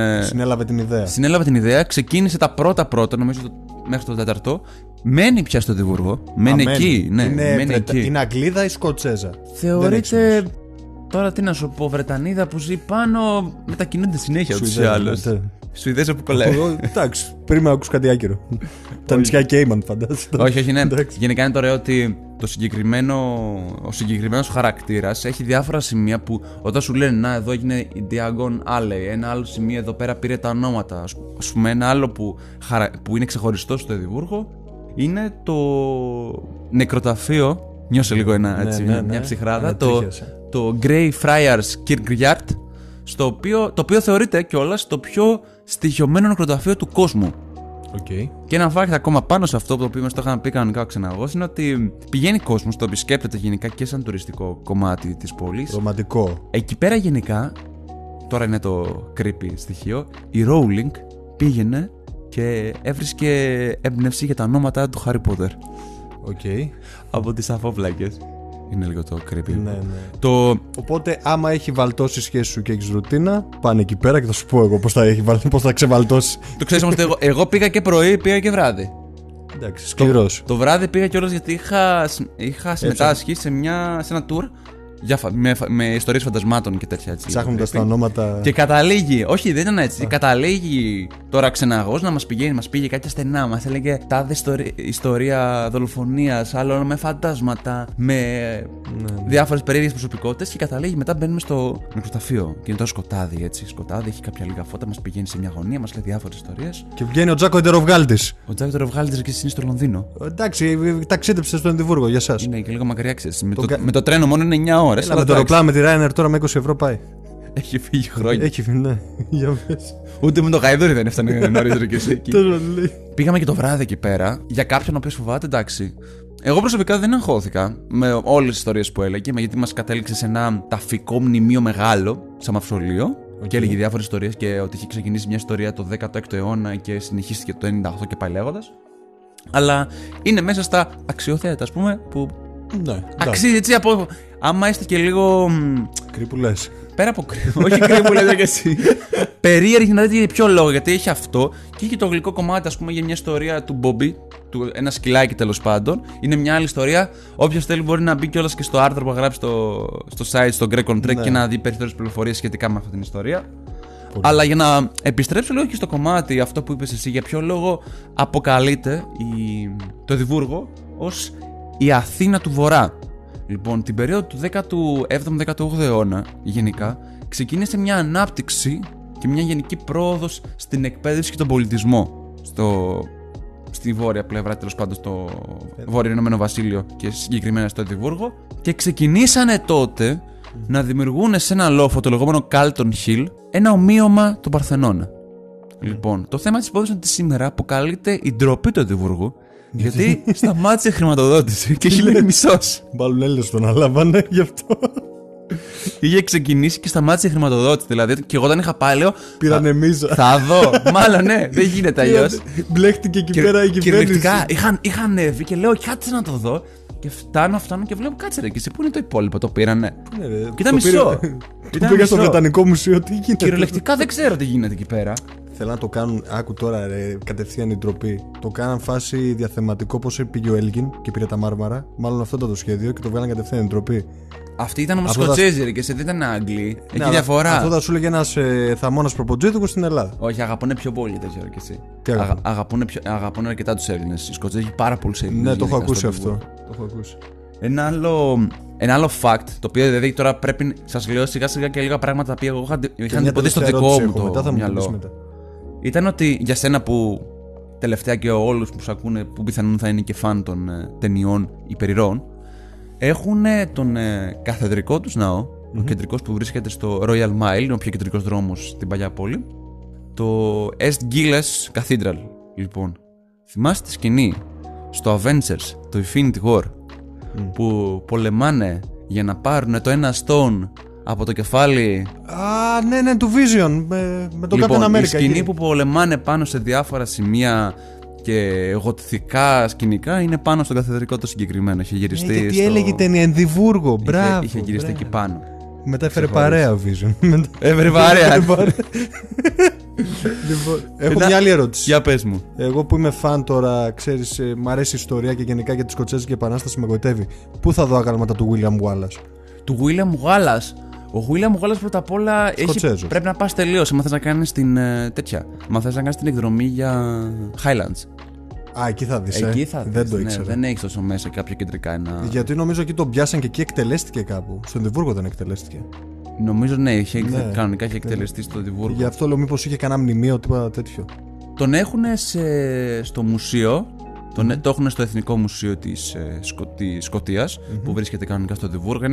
Συνέλαβε την ιδέα, ξεκίνησε τα πρώτα, νομίζω μέχρι το τέταρτο. Μένει πια στο Διβούργο. Μένει εκεί. Ναι, μένει εκεί. Είναι Αγγλίδα ή Σκοτσέζα. Θεωρείται. Τώρα τι να σου πω, Βρετανίδα που ζει πάνω, μετακινούνται συνέχεια ούτως ή άλλως. Σουηδέζα που κολλάει. Εντάξει, πριν με ακούς κάτι άκυρο. Τα νησιά Κέιμαν, φαντάζομαι. Όχι, ναι. Γενικά είναι το ωραίο ότι ο συγκεκριμένος χαρακτήρας έχει διάφορα σημεία που όταν σου λένε να, εδώ έγινε η Diagon Alley, ένα άλλο σημείο εδώ πέρα πήρε τα ονόματα. Ας πούμε, ένα άλλο που είναι ξεχωριστό στο Εδιμβούργο είναι το νεκροταφείο. Νιώσε λίγο μια ψυχράδα. Το Grey Friars Kirkyard, το οποίο θεωρείται κιόλας το πιο στοιχειωμένο νεκροταφείο του κόσμου. Okay. Και ένα fact ακόμα πάνω σε αυτό, το οποίο μας το είχαν πει κανονικά ο ξεναγός, είναι ότι πηγαίνει κόσμος, το επισκέπτεται γενικά και σαν τουριστικό κομμάτι της πόλης. Ρομαντικό. Εκεί πέρα γενικά, τώρα είναι το creepy στοιχείο, η Rowling πήγαινε και έβρισκε έμπνευση για τα ονόματα του Harry Potter. Okay. Από τις αφόβλακες. Είναι λίγο το creepy. Ναι. Οπότε, άμα έχει βαλτώσει η σχέση σου και έχει ρουτίνα, πάνε εκεί πέρα και θα σου πω εγώ πώς θα ξεβαλτώσει. Το ξέρεις όμως, εγώ πήγα και πρωί, πήγα και βράδυ. Εντάξει, σκληρός. Το βράδυ πήγα κιόλας γιατί είχα συμμετάσχει σε ένα tour με ιστορίες φαντασμάτων και τέτοια έτσι. Ψάχνοντας τα ονόματα. Και καταλήγει, όχι δεν ήταν έτσι, καταλήγει τώρα ξεναγός να μας πήγε κάποια στενά, μας έλεγε τάδε ιστορία δολοφονίας, άλλο με φαντάσματα, με διάφορες περίεργες προσωπικότητες, και καταλήγει μετά μπαίνουμε στο νεκροταφείο. Και είναι το σκοτάδι έτσι, σκοτάδι, έχει κάποια λίγα φώτα, μας πηγαίνει σε μια γωνία, μας λέει διάφορες ιστορίες. Και βγαίνει ο Τζάκο Ιντεροβγάλτης. Ο Τζάκο Ιντεροβγάλτης και εσύ είναι στο Λονδίνο. Εντάξει, ταξίδεψε στο Εδιμβούργο για σας. Είναι και λίγο μακριά, ξέρεις. Με το τρένο μόνο είναι 9 ώρες. Έλα, με το αεροπλάνο, με τη Ryanair τώρα με 20 ευρώ πάει. Έχει φύγει χρόνια. Έχει φύγει, ναι. Ούτε με το γαϊδούρι δεν έφτανε νωρίτερα και εσύ. Πήγαμε και το βράδυ εκεί πέρα. Για κάποιον ο οποίος φοβάται, εντάξει. Εγώ προσωπικά δεν αγχώθηκα με όλες τις ιστορίες που έλεγε, γιατί μας κατέληξε σε ένα ταφικό μνημείο μεγάλο, σαν μαυσολείο. Okay. Και έλεγε διάφορες ιστορίες και ότι είχε ξεκινήσει μια ιστορία το 16ο αιώνα και συνεχίστηκε το 98 και πάει λέγοντας. Αλλά είναι μέσα στα αξιοθέατα, ας πούμε, που. Ναι, αξίζει έτσι από. Άμα είστε και λίγο. Κρύπουλες. Πέρα από κρύπουλες. Όχι κρύπουλες, κι εσύ. Περίεργη να δείτε για ποιο λόγο. Γιατί έχει αυτό και έχει το γλυκό κομμάτι, ας πούμε, για μια ιστορία του Μπομπι. Ένα σκυλάκι τέλος πάντων. Είναι μια άλλη ιστορία. Όποιος θέλει μπορεί να μπει κιόλας και στο άρθρο που γράψει στο site, στο Greg on Trek, ναι, και να δει περισσότερες πληροφορίες σχετικά με αυτή την ιστορία. Πολύ. Αλλά για να επιστρέψω λίγο και στο κομμάτι αυτό που είπες εσύ, για ποιο λόγο αποκαλείται το Εδιμβούργο ως η Αθήνα του Βορρά. Λοιπόν, την περίοδο του 17ου-18ου αιώνα, γενικά, ξεκίνησε μια ανάπτυξη και μια γενική πρόοδος στην εκπαίδευση και τον πολιτισμό στη βόρεια πλευρά, τέλος πάντων, στο βόρειο Ηνωμένο Βασίλειο και συγκεκριμένα στο Εδιμβούργο. Και ξεκινήσανε τότε να δημιουργούν σε ένα λόφο, το λεγόμενο Carlton Hill, ένα ομοίωμα του Παρθενώνα. Λοιπόν, το θέμα της υπόθεσης είναι ότι σήμερα αποκαλείται η ντροπή του Εδιμβούργου. Γιατί σταμάτησε η χρηματοδότηση και έχει λέει μισός. Μπαλούν Έλληνες τον αλάβανε γι' αυτό. Είχε ξεκινήσει και σταμάτησε η χρηματοδότηση. Δηλαδή, και εγώ όταν είχα πάει, λέω. Πήρανε μίζα. Θα δω. Μάλλον ναι, δεν γίνεται αλλιώς. Μπλέχτηκε εκεί πέρα η κυβέρνηση. Κυριολεκτικά είχαν ανέβει και λέω, κάτσε να το δω. Και φτάνω και βλέπω, κάτσε ρε, και εσύ, πού είναι το υπόλοιπο, το πήρανε. Και ήταν μισό. Πήγα στο Βρετανικό Μουσείο, τι γίνεται. Κυριολεκτικά δεν ξέρω τι γίνεται εκεί πέρα. Θέλω να το κάνουν, άκου τώρα ρε, κατευθείαν η ντροπή. Το κάναν φάση διαθεματικό, όπως πήγε ο Έλγιν και πήρε τα μάρμαρα. Μάλλον αυτό ήταν το σχέδιο και το βγάλαν κατευθείαν η ντροπή. Αυτή ήταν όμως Σκοτσέζοι και σε δεν ήταν Άγγλοι. Έχει διαφορά. Αυτό θα σου λέγε ένας θαμώνας προποτζήτικος στην Ελλάδα. Όχι, αγαπούνε πιο πολύ, δεν ξέρω κι εσύ. Αγαπούνε αρκετά τους Έλληνες. Οι Σκοτσέζοι πάρα πολλούς Έλληνες. Ναι, το έχω ακούσει αυτό. Ένα άλλο fact, το οποίο δηλαδή τώρα πρέπει. Σας λέω σιγά σιγά και λίγα πράγματα που εγώ είχα αντιποντήσει στο δικό μου το μυαλό. Ήταν ότι για σένα που τελευταία και όλους που σ' ακούνε που πιθανόν θα είναι και φαν των ταινιών υπερηρώων, έχουν τον καθεδρικό τους ναό, ο κεντρικός που βρίσκεται στο Royal Mile, ο πιο κεντρικός δρόμος στην παλιά πόλη, το St Giles Cathedral. Λοιπόν, θυμάστε τη σκηνή στο Avengers, το Infinity War, που πολεμάνε για να πάρουν το ένα stone από το κεφάλι. Α, ναι, του Vision, με τον Captain America. Η σκηνή που πολεμάνε πάνω σε διάφορα σημεία και γοτθικά σκηνικά είναι πάνω στον καθεδρικό το συγκεκριμένο. Είχε γυριστεί. Γιατί έλεγε την Ενδιβούργο, μπράβο. Είχε γυριστεί εκεί πάνω. Μετά έφερε παρέα ο Vision. Έφερε παρέα. Λοιπόν, έχω μια άλλη ερώτηση. Για πες μου. Εγώ που είμαι φαν τώρα, ξέρεις, μ' αρέσει η ιστορία και γενικά για τη Σκοτσέζικη Επανάσταση με γοητεύει. Πού θα δω άγαλματα του William Wallace? Του William Wallace. Ο William Wallace πρώτα απ' όλα πρέπει να πας τελείως. Μα θες να κάνεις την εκδρομή για Highlands. Α, εκεί θα δεις. Εκεί θα δεις. Δεν το ήξερα. Δεν έχεις τόσο μέσα κάποια κεντρικά ένα. Γιατί νομίζω εκεί τον πιάσαν και εκεί εκτελέστηκε κάπου. Στο Εδιμβούργο δεν εκτελέστηκε. Νομίζω ναι, κανονικά είχε εκτελεστεί στο Εδιμβούργο. Γι' αυτό λέω μήπως είχε κανένα μνημείο τίποτα τέτοιο. Τον έχουν στο μουσείο. Το έχουν στο Εθνικό Μουσείο της Σκωτίας, που βρίσκεται κανονικά στο Εδιμβούργο.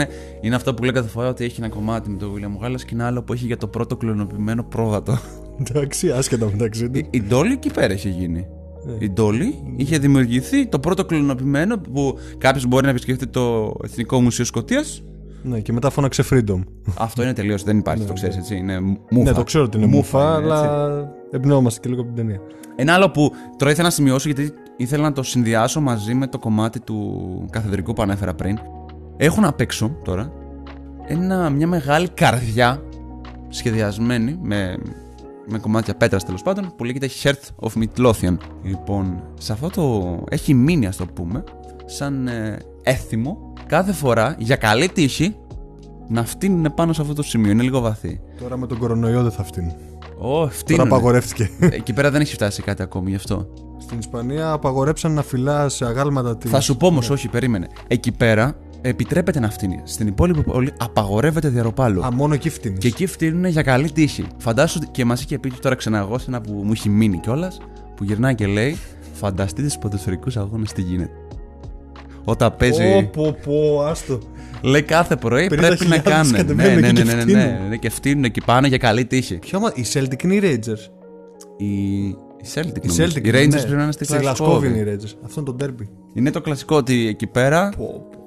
Είναι αυτό που λέω κάθε φορά, ότι έχει ένα κομμάτι με τον William Wallace και ένα άλλο που έχει για το πρώτο κλωνοποιημένο πρόβατο. Εντάξει, άσχετα μεταξύ του. Η Dolly εκεί πέρα είχε γίνει. Η Dolly είχε δημιουργηθεί το πρώτο κλωνοποιημένο, που κάποιος μπορεί να επισκεφτεί το Εθνικό Μουσείο Σκωτίας. Ναι, και μετά φώναξε Freedom. Αυτό είναι τελείως, δεν υπάρχει, το ξέρεις έτσι. Είναι μούφα. Ναι, το ξέρω ότι είναι μούφα, αλλά εμπνεόμαστε και λίγο από την ταινία. Ένα άλλο που τώρα ήθελα να σημειώσω, γιατί ήθελα να το συνδυάσω μαζί με το κομμάτι του καθεδρικού που ανέφερα πριν. Έχουν απ' έξω τώρα μια μεγάλη καρδιά σχεδιασμένη με κομμάτια πέτρας τέλος πάντων, που λέγεται Heart of Midlothian. Λοιπόν, σε αυτό το έχει μείνει, ας το πούμε, σαν έθιμο κάθε φορά για καλή τύχη να φτύνουν πάνω σε αυτό το σημείο. Είναι λίγο βαθύ. Τώρα με τον κορονοϊό δεν θα φτύνουν. Τώρα απαγορεύτηκε. Εκεί πέρα δεν έχει φτάσει κάτι ακόμη γι' αυτό. Στην Ισπανία απαγορέψαν να φυλά σε αγάλματα τη. Θα σου πω όμως, όχι, περίμενε. Εκεί πέρα επιτρέπεται να φτύνει. Στην υπόλοιπη πόλη απαγορεύεται διαρροπάλου. Α, μόνο εκεί φτύνει. Και εκεί φτύνουν για καλή τύχη. Φαντάσου, και μας είχε πει τώρα ξαναγώσει ένα που μου έχει μείνει κιόλας, που γυρνάει και λέει: φανταστείτε στους ποδοσφαιρικούς αγώνες τι γίνεται. Όταν παίζει. Άστο. Λέει κάθε πρωί πρέπει να κάνουν. Ναι, και φτύνουν εκεί πάνω για καλή τύχη. Οι Celtic είναι οι Rangers. Οι Celtic. Οι Rangers πρέπει να είναι στη Γλασκόβη. Είναι οι Rangers. Αυτό είναι το ντέρμπι. Είναι το κλασικό ότι εκεί πέρα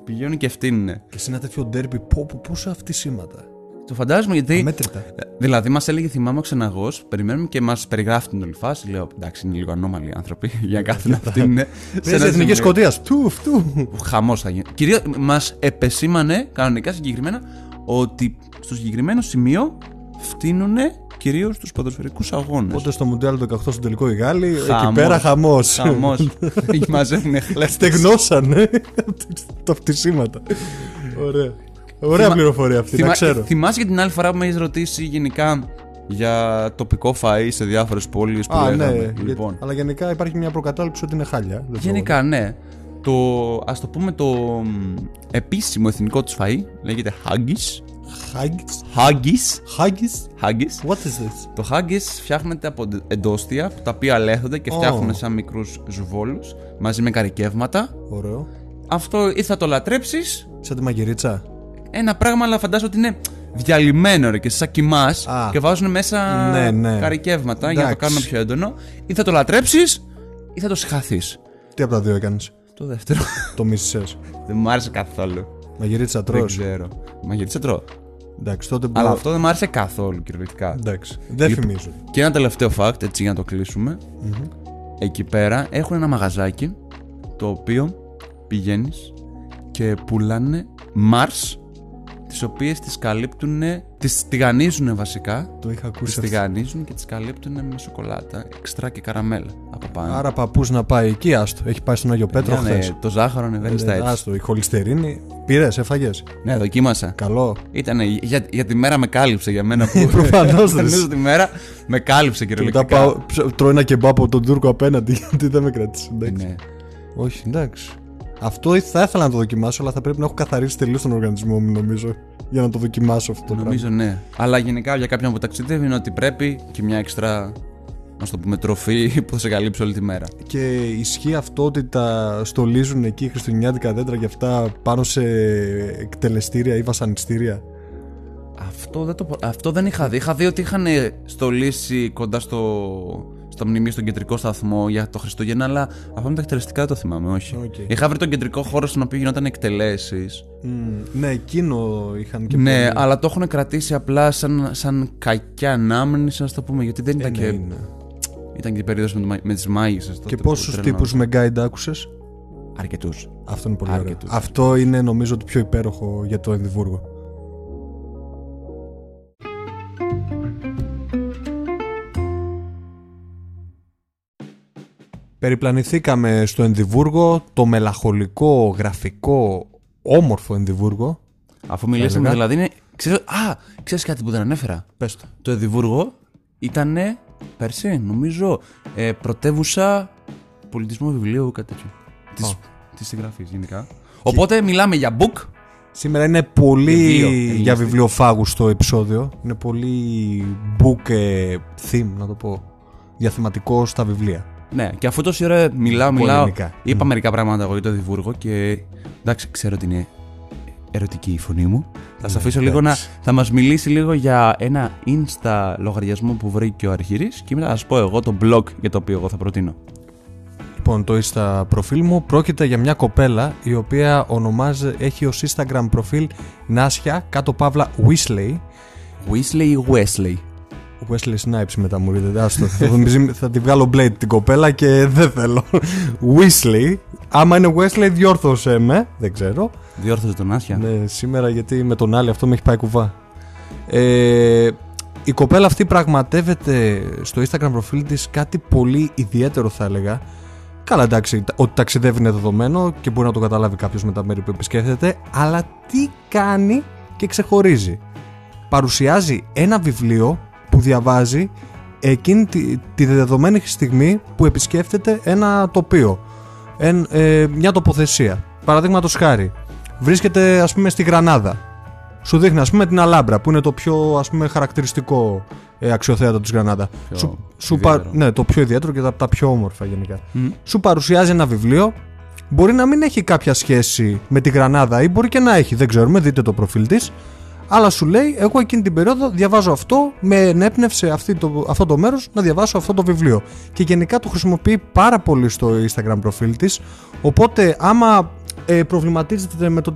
πηγαίνουν και φτύνουν. Και σε ένα τέτοιο ντέρμπι, πόσα αυτισήματα. Το φαντάζομαι γιατί. Αμέτρητα. Δηλαδή, μας έλεγε, θυμάμαι ο Ξεναγός, περιμένουμε και μας περιγράφει την όλη φάση. Λέω, εντάξει, είναι λίγο ανώμαλοι άνθρωποι για κάθε να φτύνουν. Σε εθνική Σκωτία. Χαμός θα γίνει. Κυρίως μας επεσήμανε κανονικά συγκεκριμένα ότι στο συγκεκριμένο σημείο φτύνουν κυρίως τους ποδοσφαιρικούς αγώνες. Οπότε στο Μουντιάλ του 18 στον τελικό οι Γάλλοι, εκεί πέρα χαμός. Χαμός. Μαζεύουνε χλες. Στεγνώσανε τα φτυσίματα. Ωραία. Ωραία πληροφορία αυτή, να ξέρω. Θυμάσαι και την άλλη φορά που με έχεις ρωτήσει γενικά για τοπικό φαΐ σε διάφορες πόλεις που λέγαμε. Ναι, λοιπόν. Αλλά γενικά υπάρχει μια προκατάληψη ότι είναι χάλια. Γενικά, ναι. Ας το πούμε, το επίσημο εθνικό τους φαΐ λέγεται Haggis. Haggis. What is this? Το Haggis φτιάχνεται από εντόστια, τα οποία λέθονται και φτιάχνουν σαν μικρούς ζουβόλους μαζί με καρικεύματα. Ωραίο. Αυτό ή θα το λατρέψεις. Σαν τη μαγειρίτσα. Ένα πράγμα, αλλά φαντάζομαι ότι είναι διαλυμένο ρε, και σαν κοιμάς και βάζουν μέσα καρικεύματα για να το κάνουν πιο έντονο. Ή θα το λατρέψεις ή θα το συχαθείς. Τι από τα δύο έκανες? Το δεύτερο. Το μίσησες? Δεν μου άρεσε καθόλου. Μαγειρίτσα τρώω. Δεν ξέρω. Μαγειρίτσα τρώω. Εντάξει, τότε αλλά αυτό δεν μου άρεσε καθόλου κυριολεκτικά. Εντάξει. Δεν θυμίζω. Και ένα τελευταίο fact, έτσι για να το κλείσουμε. Εκεί πέρα έχουν ένα μαγαζάκι το οποίο πηγαίνεις και πουλάνε Mars, τις οποίες τις καλύπτουν, τις τηγανίζουν βασικά. Το είχα ακούσει. Τις τηγανίζουν και τις καλύπτουν με σοκολάτα, εξτρά και καραμέλα από πάνω. Άρα παππούς να πάει εκεί, άστο. Έχει πάει στον Άγιο Πέτρο χθες. Το ζάχαρο ανεβαίνει στα έτσι. Άστο, η χολυστερίνη. Πήρες, έφαγες. Ναι, δοκίμασα. Καλό. Ήτανε για τη μέρα με κάλυψε για μένα που. Προφανώς δεν. Τη μέρα με κάλυψε κυριολεκτικά. Και μετά πάω, τρώω ένα κεμπάπ από τον Τούρκο απέναντι, γιατί δεν με κρατήσει. Ναι. Όχι, εντάξει. Αυτό θα ήθελα να το δοκιμάσω, αλλά θα πρέπει να έχω καθαρίσει τελείως τον οργανισμό μου, νομίζω, για να το δοκιμάσω αυτό το πράγμα. Νομίζω, ναι. Αλλά γενικά για κάποιον που ταξιδεύει είναι ότι πρέπει και μια εξτρά, ας το πούμε, τροφή που θα σε καλύψει όλη τη μέρα. Και ισχύει αυτό ότι τα στολίζουν εκεί χριστουγεννιάτικα δέντρα και αυτά πάνω σε εκτελεστήρια ή βασανιστήρια. Αυτό δεν είχα δει. Είχα δει ότι είχαν στολίσει κοντά στο μνημείο, στον κεντρικό σταθμό για το Χριστούγεννα, αλλά αυτά με τα εκτελεστικά δεν το θυμάμαι, όχι. Okay. Είχα βρει τον κεντρικό χώρο στον οποίο γινόταν εκτελέσεις. Ναι, εκείνο είχαν και. Ναι, πολύ... αλλά το έχουν κρατήσει απλά σαν κακιά ανάμνηση, να το πούμε, γιατί δεν ήταν και. Ναι. Ήταν και η περίοδος με τις μάγισσες. Και πόσους τύπους με guide άκουσες? Αρκετούς. Αυτό είναι πολύ ωραίο. Αυτό είναι, νομίζω, το πιο υπέροχο για το Εδιμβούργο. Περιπλανηθήκαμε στο Εδιμβούργο, το μελαγχολικό, γραφικό, όμορφο Εδιμβούργο. Αφού μιλήσαμε δηλαδή είναι... Ξέρεις κάτι που δεν ανέφερα? Πες το. Το Εδιμβούργο ήταν πέρσι, νομίζω, πρωτεύουσα πολιτισμού βιβλίου, κάτι τέτοιο. Της συγγραφής γενικά. Οπότε μιλάμε για book. Σήμερα είναι πολύ για βιβλιοφάγους το επεισόδιο. Είναι πολύ book theme, να το πω, διαθεματικό στα βιβλία. Ναι, και αφού τόση ώρα μιλάω, είπα μερικά πράγματα εγώ για το Εδιμβούργο και εντάξει, ξέρω ότι είναι ερωτική η φωνή μου. Θα σας αφήσω λίγο να. Θα μας μιλήσει λίγο για ένα Insta λογαριασμό που βρήκε ο Αρχήρης και μετά θα σας πω εγώ το blog για το οποίο εγώ θα προτείνω. Λοιπόν, το Insta προφίλ μου πρόκειται για μια κοπέλα η οποία έχει ως Instagram προφίλ Nasia Weasley. Wesley Snipes μετά μου λέτε, άστο. Θα τη βγάλω Blade την κοπέλα και δεν θέλω. Weasley. Άμα είναι Wesley, διόρθωσε με. Δεν ξέρω. Διόρθωσε τον Άσια. Ναι, σήμερα γιατί με τον άλλη αυτό με έχει πάει κουβά. Η κοπέλα αυτή πραγματεύεται στο Instagram προφίλ της κάτι πολύ ιδιαίτερο, θα έλεγα. Καλά, εντάξει, ότι ταξιδεύει είναι δεδομένο και μπορεί να το καταλάβει κάποιος με τα μέρη που επισκέφτεται. Αλλά τι κάνει και ξεχωρίζει? Παρουσιάζει ένα βιβλίο που διαβάζει εκείνη τη δεδομένη στιγμή που επισκέφτεται ένα τοπίο, μια τοποθεσία. Παραδείγματος χάρη, βρίσκεται, ας πούμε, στη Γρανάδα. Σου δείχνει, ας πούμε, την Αλάμπρα που είναι το πιο, ας πούμε, χαρακτηριστικό αξιοθέατο της Γρανάδα. Ναι, το πιο ιδιαίτερο και τα πιο όμορφα γενικά. Σου παρουσιάζει ένα βιβλίο. Μπορεί να μην έχει κάποια σχέση με τη Γρανάδα ή μπορεί και να έχει, δεν ξέρουμε, δείτε το προφίλ της. Αλλά σου λέει, εγώ εκείνη την περίοδο διαβάζω αυτό, με ενέπνευσε αυτό το μέρος να διαβάσω αυτό το βιβλίο. Και γενικά το χρησιμοποιεί πάρα πολύ στο Instagram προφίλ της. Οπότε άμα προβληματίζετε με το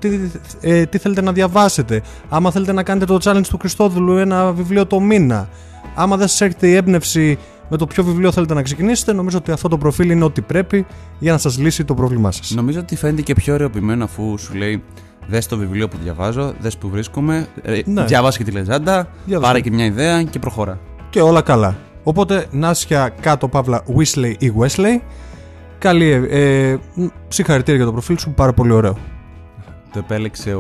τι θέλετε να διαβάσετε, άμα θέλετε να κάνετε το challenge του Χριστόδουλου ένα βιβλίο το μήνα, άμα δεν σας έρχεται η έμπνευση με το ποιο βιβλίο θέλετε να ξεκινήσετε, νομίζω ότι αυτό το προφίλ είναι ό,τι πρέπει για να σας λύσει το πρόβλημά σας. Νομίζω ότι φαίνεται και πιο ωραιοποιημένο αφού σου λέει, δες το βιβλίο που διαβάζω, δες που βρίσκομαι, διαβάσε και τη λεζάντα, πάρε και μια ιδέα και προχώρα. Και όλα καλά. Οπότε, Νάσια Weasley ή Wesley, καλή συγχαρητήρια για το προφίλ σου, πάρα πολύ ωραίο. Το επέλεξε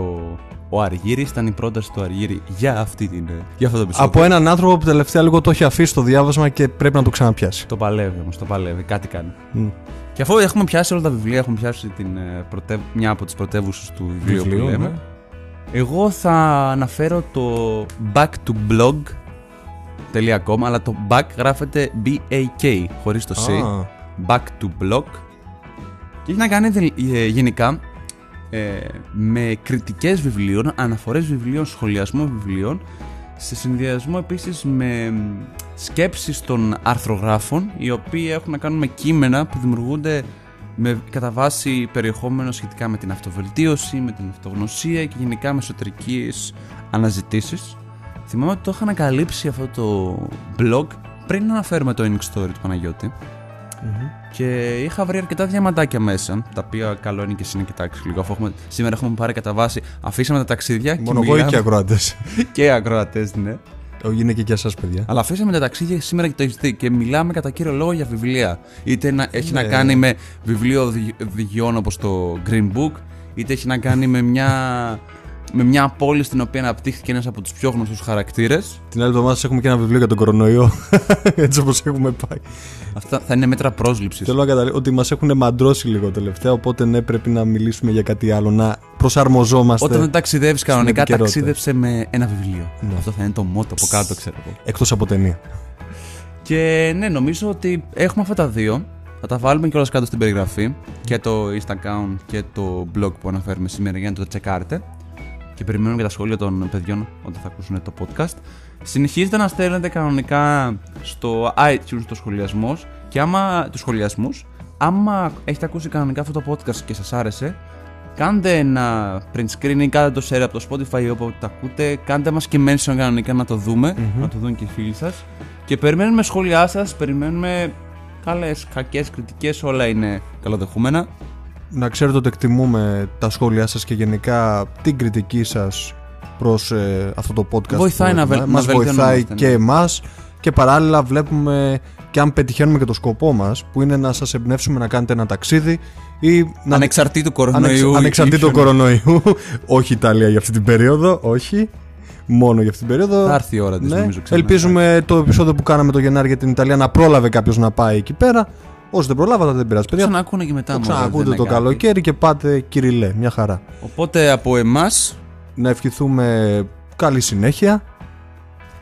ο Αργύρης, ήταν η πρόταση του Αργύρη για αυτό το επεισόδιο. Από έναν άνθρωπο που τελευταία λίγο το έχει αφήσει το διάβασμα και πρέπει να το ξαναπιάσει. Το παλεύει όμως, κάτι κάνει. Και αφού έχουμε πιάσει όλα τα βιβλία, έχουμε πιάσει μια από τις πρωτεύουσες του βιβλίου που λέμε, εγώ θα αναφέρω το backtoblog.com, αλλά το back γράφεται B-A-K χωρίς το C, backtoblog, και έχει να κάνει γενικά με κριτικές βιβλίων, αναφορές βιβλίων, σχολιασμό βιβλίων, σε συνδυασμό επίσης με σκέψεις των αρθρογράφων, οι οποίοι έχουν να κάνουν με κείμενα που δημιουργούνται κατά βάση περιεχόμενο σχετικά με την αυτοβελτίωση, με την αυτογνωσία και γενικά με εσωτερικές αναζητήσεις. Θυμάμαι ότι το είχα ανακαλύψει αυτό το blog πριν αναφέρουμε το Ink Story του Παναγιώτη. Mm-hmm. Και είχα βρει αρκετά διαματάκια μέσα, τα οποία καλό είναι και εσύ να κοιτάξεις λίγο. Αφού έχουμε, σήμερα έχουμε πάρει κατά βάση, αφήσαμε τα ταξίδια. Μόνο εγώ ή και ακροατές. Και ακροατές, ναι. Γυναίκε και εσάς, παιδιά. Αλλά αφήσαμε τα ταξίδια σήμερα και το έχεις δει. Και μιλάμε κατά κύριο λόγο για βιβλία. Είτε έχει να κάνει με βιβλίο οδηγιών όπως το Green Book, είτε έχει να κάνει με μια πόλη στην οποία αναπτύχθηκε ένας από τους πιο γνωστούς χαρακτήρες. Την άλλη εβδομάδα έχουμε και ένα βιβλίο για τον κορονοϊό. Έτσι όπως έχουμε πάει. Αυτά θα είναι μέτρα πρόσληψης. Θέλω να καταλήξω ότι μας έχουν μαντρώσει λίγο τελευταία. Οπότε ναι, πρέπει να μιλήσουμε για κάτι άλλο. Να προσαρμοζόμαστε. Όταν δεν ταξιδεύεις κανονικά, ταξίδεψε με ένα βιβλίο. Ναι. Αυτό θα είναι το μότο από κάτω, ξέρω εγώ. Εκτός από ταινία. Και ναι, νομίζω ότι έχουμε αυτά τα δύο. Θα τα βάλουμε κιόλας κάτω στην περιγραφή. Και το Insta account και το blog που αναφέρουμε σήμερα για να το τσεκάρετε. Και περιμένουμε για τα σχόλια των παιδιών όταν θα ακούσουν το podcast. Συνεχίζετε να στέλνετε κανονικά στο iTunes το σχολιασμό. Και άμα τους σχολιασμούς, άμα έχετε ακούσει κανονικά αυτό το podcast και σας άρεσε, κάντε ένα print screen, κάντε το share από το Spotify ή όποτε τα ακούτε. Κάντε μας και mention κανονικά να το δούμε, να το δουν και οι φίλοι σας. Και περιμένουμε σχόλιά σας, περιμένουμε καλές, κακές, κριτικές, όλα είναι καλοδεχούμενα. Να ξέρετε ότι εκτιμούμε τα σχόλιά σας και γενικά την κριτική σας προς αυτό το podcast. Βοηθάει να βελτιώνουμε. Μας βοηθάει και εμάς και παράλληλα βλέπουμε και αν πετυχαίνουμε και το σκοπό μας, που είναι να σας εμπνεύσουμε να κάνετε ένα ταξίδι ή να... Ανεξαρτήτου κορονοϊού. Ανεξαρτήτου κορονοϊού. Όχι Ιταλία για αυτή την περίοδο, όχι. Μόνο για αυτή την περίοδο. Θα έρθει η ώρα της, ναι, νομίζω. Ξανά. Ελπίζουμε το επεισόδιο που κάναμε το Γενάρη για την Ιταλία να πρόλαβε κάποιος να πάει εκεί πέρα. Όσοι δεν προλάβατε δεν πειράζει. Ξανακούνε και μετά. Ξανακούτε το καλοκαίρι και πάτε Κυριλέ, μια χαρά. Οπότε από εμάς να ευχηθούμε καλή συνέχεια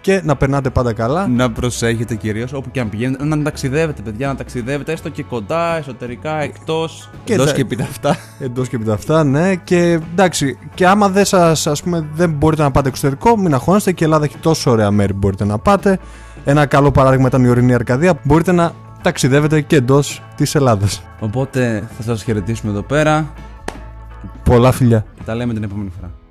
και να περνάτε πάντα καλά. Να προσέχετε κυρίως όπου και αν πηγαίνετε. Να ταξιδεύετε, παιδιά, να ταξιδεύετε έστω και κοντά, εσωτερικά, εκτός. Εντός και επί τα αυτά. Εντός και επί τα αυτά, ναι. Και εντάξει, και άμα δεν σας, ας πούμε, δεν μπορείτε να πάτε εξωτερικό, μην αγχώνεστε και η Ελλάδα έχει τόσο ωραία μέρη που μπορείτε να πάτε. Ένα καλό παράδειγμα ήταν η Ορεινή Αρκαδία. Μπορείτε να ταξιδεύετε και εντός της Ελλάδας. Οπότε θα σας χαιρετήσουμε εδώ πέρα. Πολλά φιλιά. Τα λέμε την επόμενη φορά.